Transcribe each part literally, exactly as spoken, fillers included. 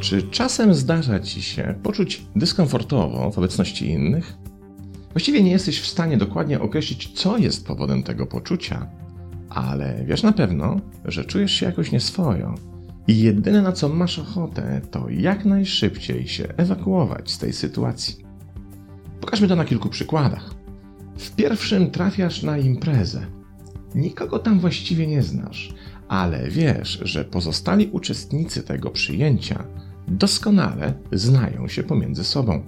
Czy czasem zdarza ci się poczuć dyskomfortowo w obecności innych? Właściwie nie jesteś w stanie dokładnie określić, co jest powodem tego poczucia, ale wiesz na pewno, że czujesz się jakoś nieswojo i jedyne, na co masz ochotę, to jak najszybciej się ewakuować z tej sytuacji. Pokażmy to na kilku przykładach. W pierwszym trafiasz na imprezę. Nikogo tam właściwie nie znasz, ale wiesz, że pozostali uczestnicy tego przyjęcia doskonale znają się pomiędzy sobą.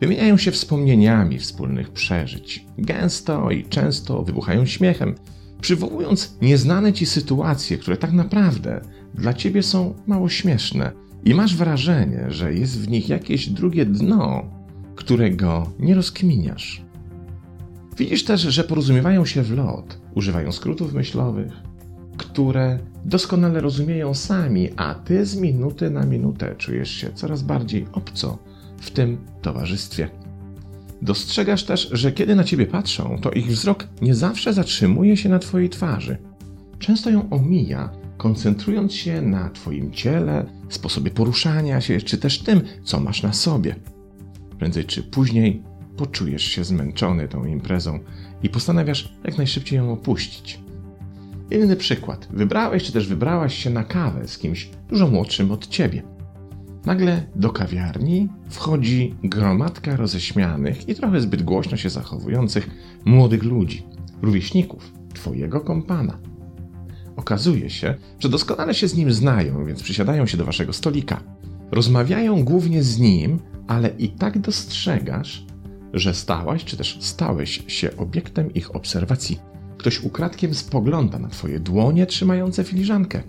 Wymieniają się wspomnieniami wspólnych przeżyć. Gęsto i często wybuchają śmiechem, przywołując nieznane ci sytuacje, które tak naprawdę dla ciebie są mało śmieszne i masz wrażenie, że jest w nich jakieś drugie dno, którego nie rozkminiasz. Widzisz też, że porozumiewają się w lot, używają skrótów myślowych, które doskonale rozumieją sami, a ty z minuty na minutę czujesz się coraz bardziej obco w tym towarzystwie. Dostrzegasz też, że kiedy na ciebie patrzą, to ich wzrok nie zawsze zatrzymuje się na twojej twarzy. Często ją omija, koncentrując się na twoim ciele, sposobie poruszania się, czy też tym, co masz na sobie. Prędzej czy później poczujesz się zmęczony tą imprezą i postanawiasz jak najszybciej ją opuścić. Inny przykład. Wybrałeś czy też wybrałaś się na kawę z kimś dużo młodszym od ciebie. Nagle do kawiarni wchodzi gromadka roześmianych i trochę zbyt głośno się zachowujących młodych ludzi, rówieśników, twojego kompana. Okazuje się, że doskonale się z nim znają, więc przysiadają się do waszego stolika. Rozmawiają głównie z nim, ale i tak dostrzegasz, że stałaś czy też stałeś się obiektem ich obserwacji. Ktoś ukradkiem spogląda na twoje dłonie trzymające filiżankę.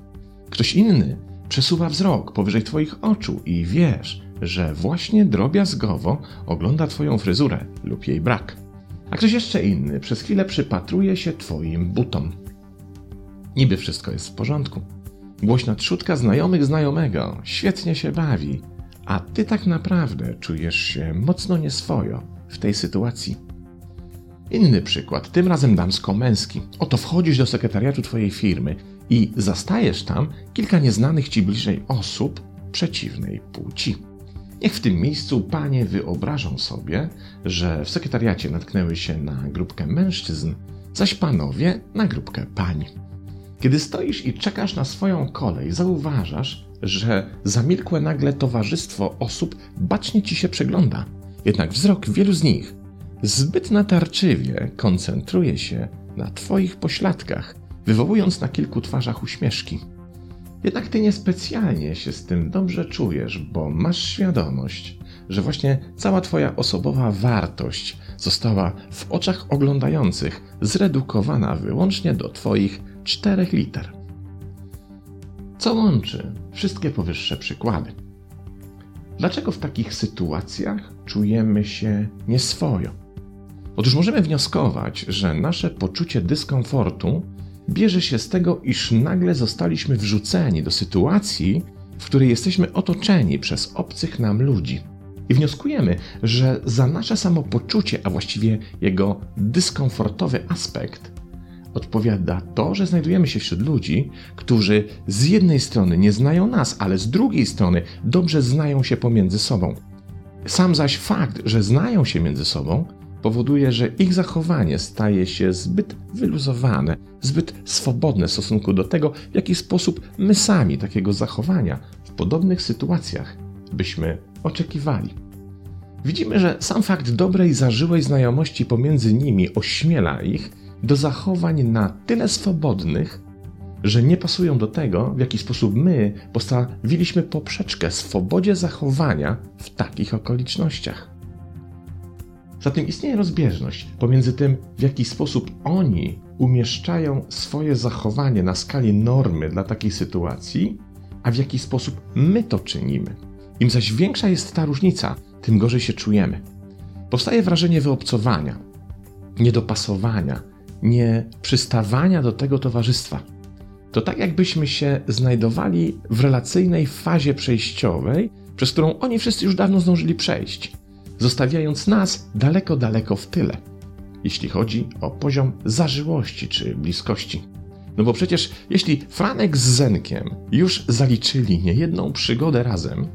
Ktoś inny przesuwa wzrok powyżej twoich oczu i wiesz, że właśnie drobiazgowo ogląda twoją fryzurę lub jej brak. A ktoś jeszcze inny przez chwilę przypatruje się twoim butom. Niby wszystko jest w porządku. Głośna trzutka znajomych znajomego świetnie się bawi, a ty tak naprawdę czujesz się mocno nieswojo w tej sytuacji. Inny przykład, tym razem damsko-męski. Oto wchodzisz do sekretariatu twojej firmy i zastajesz tam kilka nieznanych ci bliżej osób przeciwnej płci. Niech w tym miejscu panie wyobrażą sobie, że w sekretariacie natknęły się na grupkę mężczyzn, zaś panowie na grupkę pań. Kiedy stoisz i czekasz na swoją kolej, zauważasz, że zamilkłe nagle towarzystwo osób bacznie ci się przegląda. Jednak wzrok wielu z nich zbyt natarczywie koncentruje się na twoich pośladkach, wywołując na kilku twarzach uśmieszki. Jednak ty niespecjalnie się z tym dobrze czujesz, bo masz świadomość, że właśnie cała twoja osobowa wartość została w oczach oglądających zredukowana wyłącznie do twoich czterech liter. Co łączy wszystkie powyższe przykłady? Dlaczego w takich sytuacjach czujemy się nieswojo? Otóż możemy wnioskować, że nasze poczucie dyskomfortu bierze się z tego, iż nagle zostaliśmy wrzuceni do sytuacji, w której jesteśmy otoczeni przez obcych nam ludzi. I wnioskujemy, że za nasze samopoczucie, a właściwie jego dyskomfortowy aspekt, odpowiada to, że znajdujemy się wśród ludzi, którzy z jednej strony nie znają nas, ale z drugiej strony dobrze znają się pomiędzy sobą. Sam zaś fakt, że znają się między sobą, powoduje, że ich zachowanie staje się zbyt wyluzowane, zbyt swobodne w stosunku do tego, w jaki sposób my sami takiego zachowania w podobnych sytuacjach byśmy oczekiwali. Widzimy, że sam fakt dobrej, zażyłej znajomości pomiędzy nimi ośmiela ich do zachowań na tyle swobodnych, że nie pasują do tego, w jaki sposób my postawiliśmy poprzeczkę swobodzie zachowania w takich okolicznościach. Zatem istnieje rozbieżność pomiędzy tym, w jaki sposób oni umieszczają swoje zachowanie na skali normy dla takiej sytuacji, a w jaki sposób my to czynimy. Im zaś większa jest ta różnica, tym gorzej się czujemy. Powstaje wrażenie wyobcowania, niedopasowania, nieprzystawania do tego towarzystwa. To tak, jakbyśmy się znajdowali w relacyjnej fazie przejściowej, przez którą oni wszyscy już dawno zdążyli przejść, zostawiając nas daleko, daleko w tyle. jeśli chodzi o poziom zażyłości czy bliskości. No bo przecież jeśli Franek z Zenkiem już zaliczyli niejedną przygodę razem,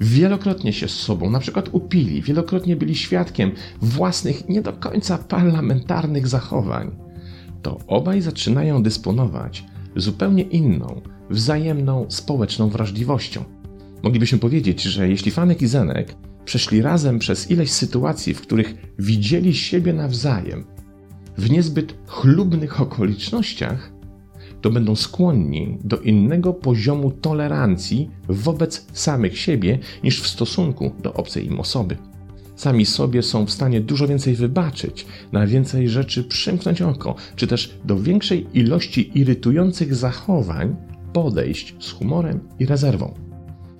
wielokrotnie się z sobą na przykład upili, wielokrotnie byli świadkiem własnych nie do końca parlamentarnych zachowań, to obaj zaczynają dysponować zupełnie inną, wzajemną społeczną wrażliwością. Moglibyśmy powiedzieć, że jeśli Franek i Zenek przeszli razem przez ileś sytuacji, w których widzieli siebie nawzajem w niezbyt chlubnych okolicznościach, to będą skłonni do innego poziomu tolerancji wobec samych siebie niż w stosunku do obcej im osoby. Sami sobie są w stanie dużo więcej wybaczyć, na więcej rzeczy przymknąć oko, czy też do większej ilości irytujących zachowań podejść z humorem i rezerwą.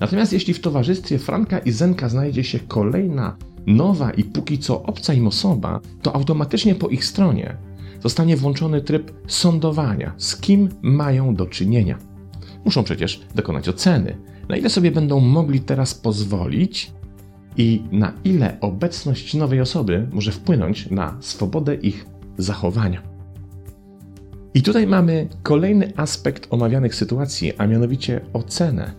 Natomiast jeśli w towarzystwie Franka i Zenka znajdzie się kolejna, nowa i póki co obca im osoba, to automatycznie po ich stronie zostanie włączony tryb sądowania, z kim mają do czynienia. Muszą przecież dokonać oceny, na ile sobie będą mogli teraz pozwolić i na ile obecność nowej osoby może wpłynąć na swobodę ich zachowania. I tutaj mamy kolejny aspekt omawianych sytuacji, a mianowicie ocenę,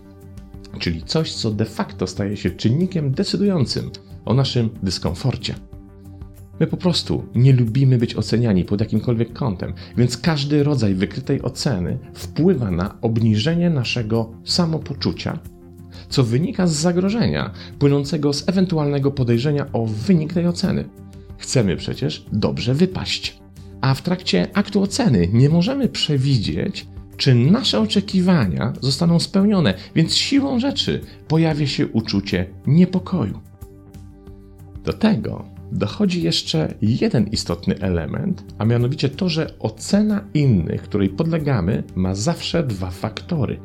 czyli coś, co de facto staje się czynnikiem decydującym o naszym dyskomforcie. My po prostu nie lubimy być oceniani pod jakimkolwiek kątem, więc każdy rodzaj wykrytej oceny wpływa na obniżenie naszego samopoczucia, co wynika z zagrożenia płynącego z ewentualnego podejrzenia o wynik tej oceny. Chcemy przecież dobrze wypaść, a w trakcie aktu oceny nie możemy przewidzieć, czy nasze oczekiwania zostaną spełnione, więc siłą rzeczy pojawia się uczucie niepokoju. Do tego dochodzi jeszcze jeden istotny element, a mianowicie to, że ocena innych, której podlegamy, ma zawsze dwa faktory.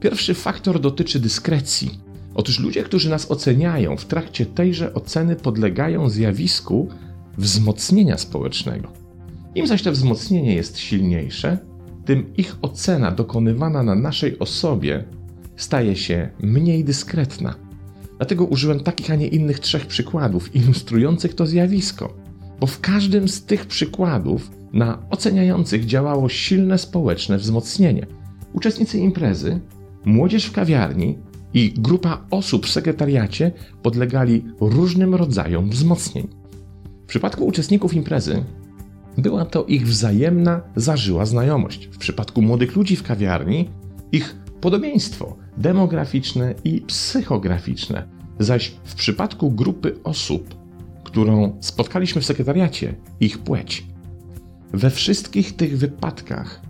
Pierwszy faktor dotyczy dyskrecji. Otóż ludzie, którzy nas oceniają, w trakcie tejże oceny podlegają zjawisku wzmocnienia społecznego. Im zaś to wzmocnienie jest silniejsze, tym ich ocena dokonywana na naszej osobie staje się mniej dyskretna. Dlatego użyłem takich, a nie innych trzech przykładów ilustrujących to zjawisko, bo w każdym z tych przykładów na oceniających działało silne społeczne wzmocnienie. Uczestnicy imprezy, młodzież w kawiarni i grupa osób w sekretariacie podlegali różnym rodzajom wzmocnień. W przypadku uczestników imprezy była to ich wzajemna, zażyła znajomość. W przypadku młodych ludzi w kawiarni ich podobieństwo demograficzne i psychograficzne, zaś w przypadku grupy osób, którą spotkaliśmy w sekretariacie, ich płeć. We wszystkich tych wypadkach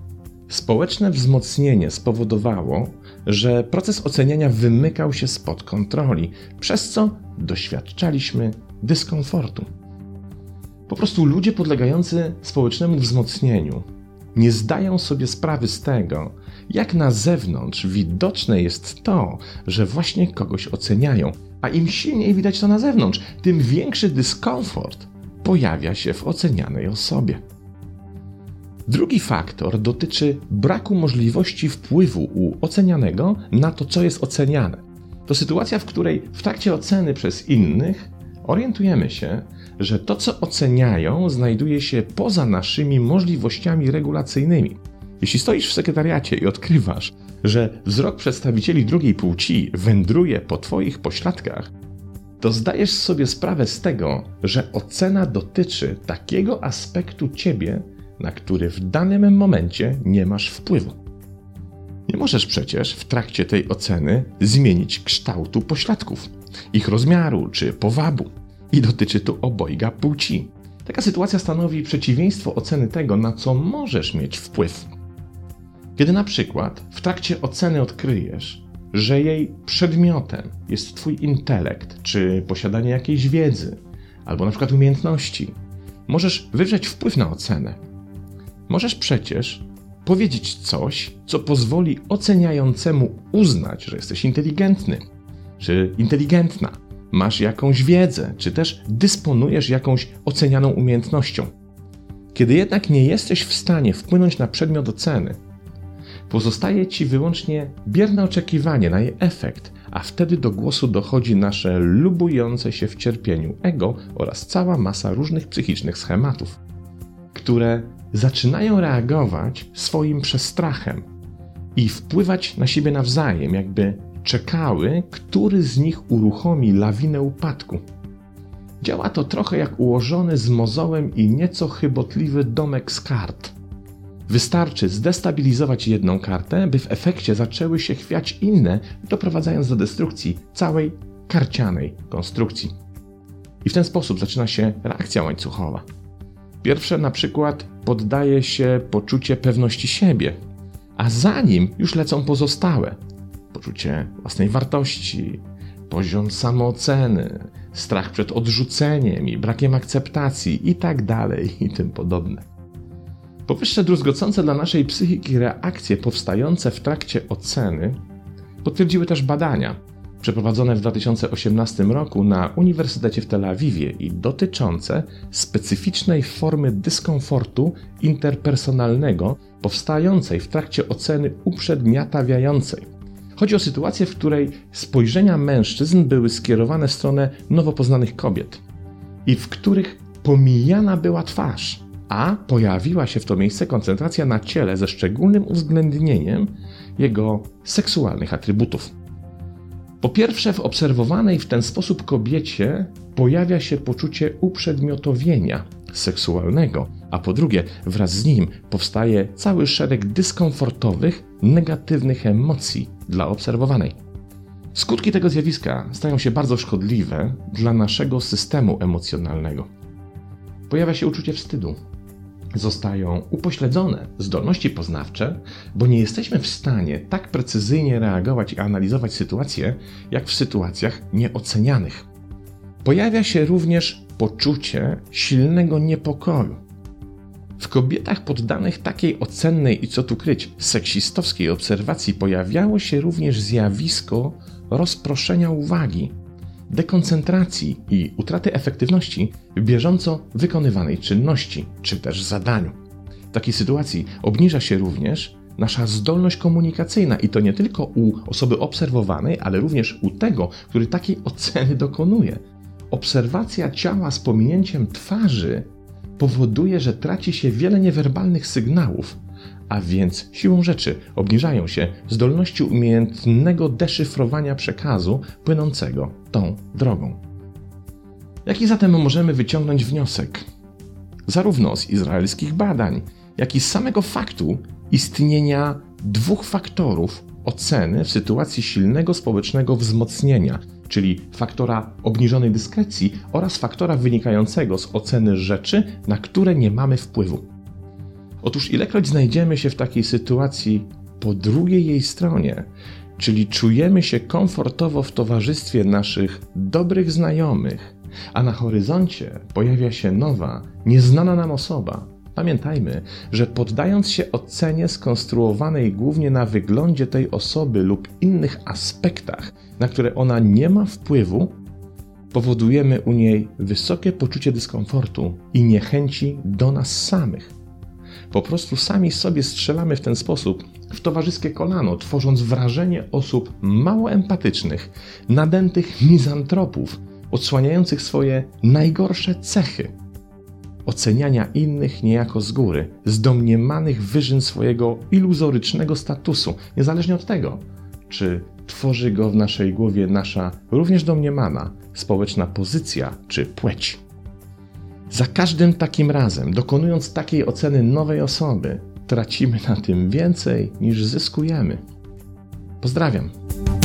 społeczne wzmocnienie spowodowało, że proces oceniania wymykał się spod kontroli, przez co doświadczaliśmy dyskomfortu. Po prostu ludzie podlegający społecznemu wzmocnieniu nie zdają sobie sprawy z tego, jak na zewnątrz widoczne jest to, że właśnie kogoś oceniają, a im silniej widać to na zewnątrz, tym większy dyskomfort pojawia się w ocenianej osobie. Drugi faktor dotyczy braku możliwości wpływu u ocenianego na to, co jest oceniane. To sytuacja, w której w trakcie oceny przez innych orientujemy się, że to, co oceniają, znajduje się poza naszymi możliwościami regulacyjnymi. Jeśli stoisz w sekretariacie i odkrywasz, że wzrok przedstawicieli drugiej płci wędruje po twoich pośladkach, to zdajesz sobie sprawę z tego, że ocena dotyczy takiego aspektu ciebie, na który w danym momencie nie masz wpływu. Nie możesz przecież w trakcie tej oceny zmienić kształtu pośladków, ich rozmiaru czy powabu i dotyczy tu obojga płci. Taka sytuacja stanowi przeciwieństwo oceny tego, na co możesz mieć wpływ. Kiedy na przykład w trakcie oceny odkryjesz, że jej przedmiotem jest twój intelekt, czy posiadanie jakiejś wiedzy, albo na przykład umiejętności, możesz wywrzeć wpływ na ocenę. Możesz przecież powiedzieć coś, co pozwoli oceniającemu uznać, że jesteś inteligentny, czy inteligentna, masz jakąś wiedzę, czy też dysponujesz jakąś ocenianą umiejętnością. Kiedy jednak nie jesteś w stanie wpłynąć na przedmiot oceny, pozostaje ci wyłącznie bierne oczekiwanie na jej efekt, a wtedy do głosu dochodzi nasze lubujące się w cierpieniu ego oraz cała masa różnych psychicznych schematów. które zaczynają reagować swoim przestrachem i wpływać na siebie nawzajem, jakby czekały, który z nich uruchomi lawinę upadku. Działa to trochę jak ułożony z mozołem i nieco chybotliwy domek z kart. Wystarczy zdestabilizować jedną kartę, by w efekcie zaczęły się chwiać inne, doprowadzając do destrukcji całej karcianej konstrukcji. I w ten sposób zaczyna się reakcja łańcuchowa. Pierwsze na przykład poddaje się poczucie pewności siebie, a za nim już lecą pozostałe. Poczucie własnej wartości, poziom samooceny, strach przed odrzuceniem i brakiem akceptacji i tak dalej i tym podobne. Powyższe druzgocące dla naszej psychiki reakcje powstające w trakcie oceny potwierdziły też badania przeprowadzone w dwa tysiące osiemnastym roku na Uniwersytecie w Tel Awiwie i dotyczące specyficznej formy dyskomfortu interpersonalnego powstającej w trakcie oceny uprzedmiotawiającej. Chodzi o sytuację, w której spojrzenia mężczyzn były skierowane w stronę nowo poznanych kobiet i w których pomijana była twarz, a pojawiła się w to miejsce koncentracja na ciele ze szczególnym uwzględnieniem jego seksualnych atrybutów. Po pierwsze, w obserwowanej w ten sposób kobiecie pojawia się poczucie uprzedmiotowienia seksualnego, a po drugie, wraz z nim powstaje cały szereg dyskomfortowych, negatywnych emocji dla obserwowanej. Skutki tego zjawiska stają się bardzo szkodliwe dla naszego systemu emocjonalnego. Pojawia się uczucie wstydu. Zostają upośledzone zdolności poznawcze, bo nie jesteśmy w stanie tak precyzyjnie reagować i analizować sytuacje, jak w sytuacjach nieocenianych. Pojawia się również poczucie silnego niepokoju. W kobietach poddanych takiej ocennej i co tu kryć, seksistowskiej obserwacji pojawiało się również zjawisko rozproszenia uwagi, dekoncentracji i utraty efektywności w bieżąco wykonywanej czynności czy też zadaniu. W takiej sytuacji obniża się również nasza zdolność komunikacyjna i to nie tylko u osoby obserwowanej, ale również u tego, który takiej oceny dokonuje. Obserwacja ciała z pominięciem twarzy powoduje, że traci się wiele niewerbalnych sygnałów, a więc siłą rzeczy obniżają się zdolności umiejętnego deszyfrowania przekazu płynącego tą drogą. Jaki zatem możemy wyciągnąć wniosek? Zarówno z izraelskich badań, jak i z samego faktu istnienia dwóch faktorów oceny w sytuacji silnego społecznego wzmocnienia, czyli faktora obniżonej dyskrecji oraz faktora wynikającego z oceny rzeczy, na które nie mamy wpływu. Otóż ilekroć znajdziemy się w takiej sytuacji po drugiej jej stronie, czyli czujemy się komfortowo w towarzystwie naszych dobrych znajomych, a na horyzoncie pojawia się nowa, nieznana nam osoba, pamiętajmy, że poddając się ocenie skonstruowanej głównie na wyglądzie tej osoby lub innych aspektach, na które ona nie ma wpływu, powodujemy u niej wysokie poczucie dyskomfortu i niechęci do nas samych. Po prostu sami sobie strzelamy w ten sposób w towarzyskie kolano, tworząc wrażenie osób mało empatycznych, nadętych mizantropów, odsłaniających swoje najgorsze cechy oceniania innych niejako z góry, z domniemanych wyżyn swojego iluzorycznego statusu, niezależnie od tego, czy tworzy go w naszej głowie nasza również domniemana społeczna pozycja czy płeć. Za każdym takim razem, dokonując takiej oceny nowej osoby, tracimy na tym więcej niż zyskujemy. Pozdrawiam.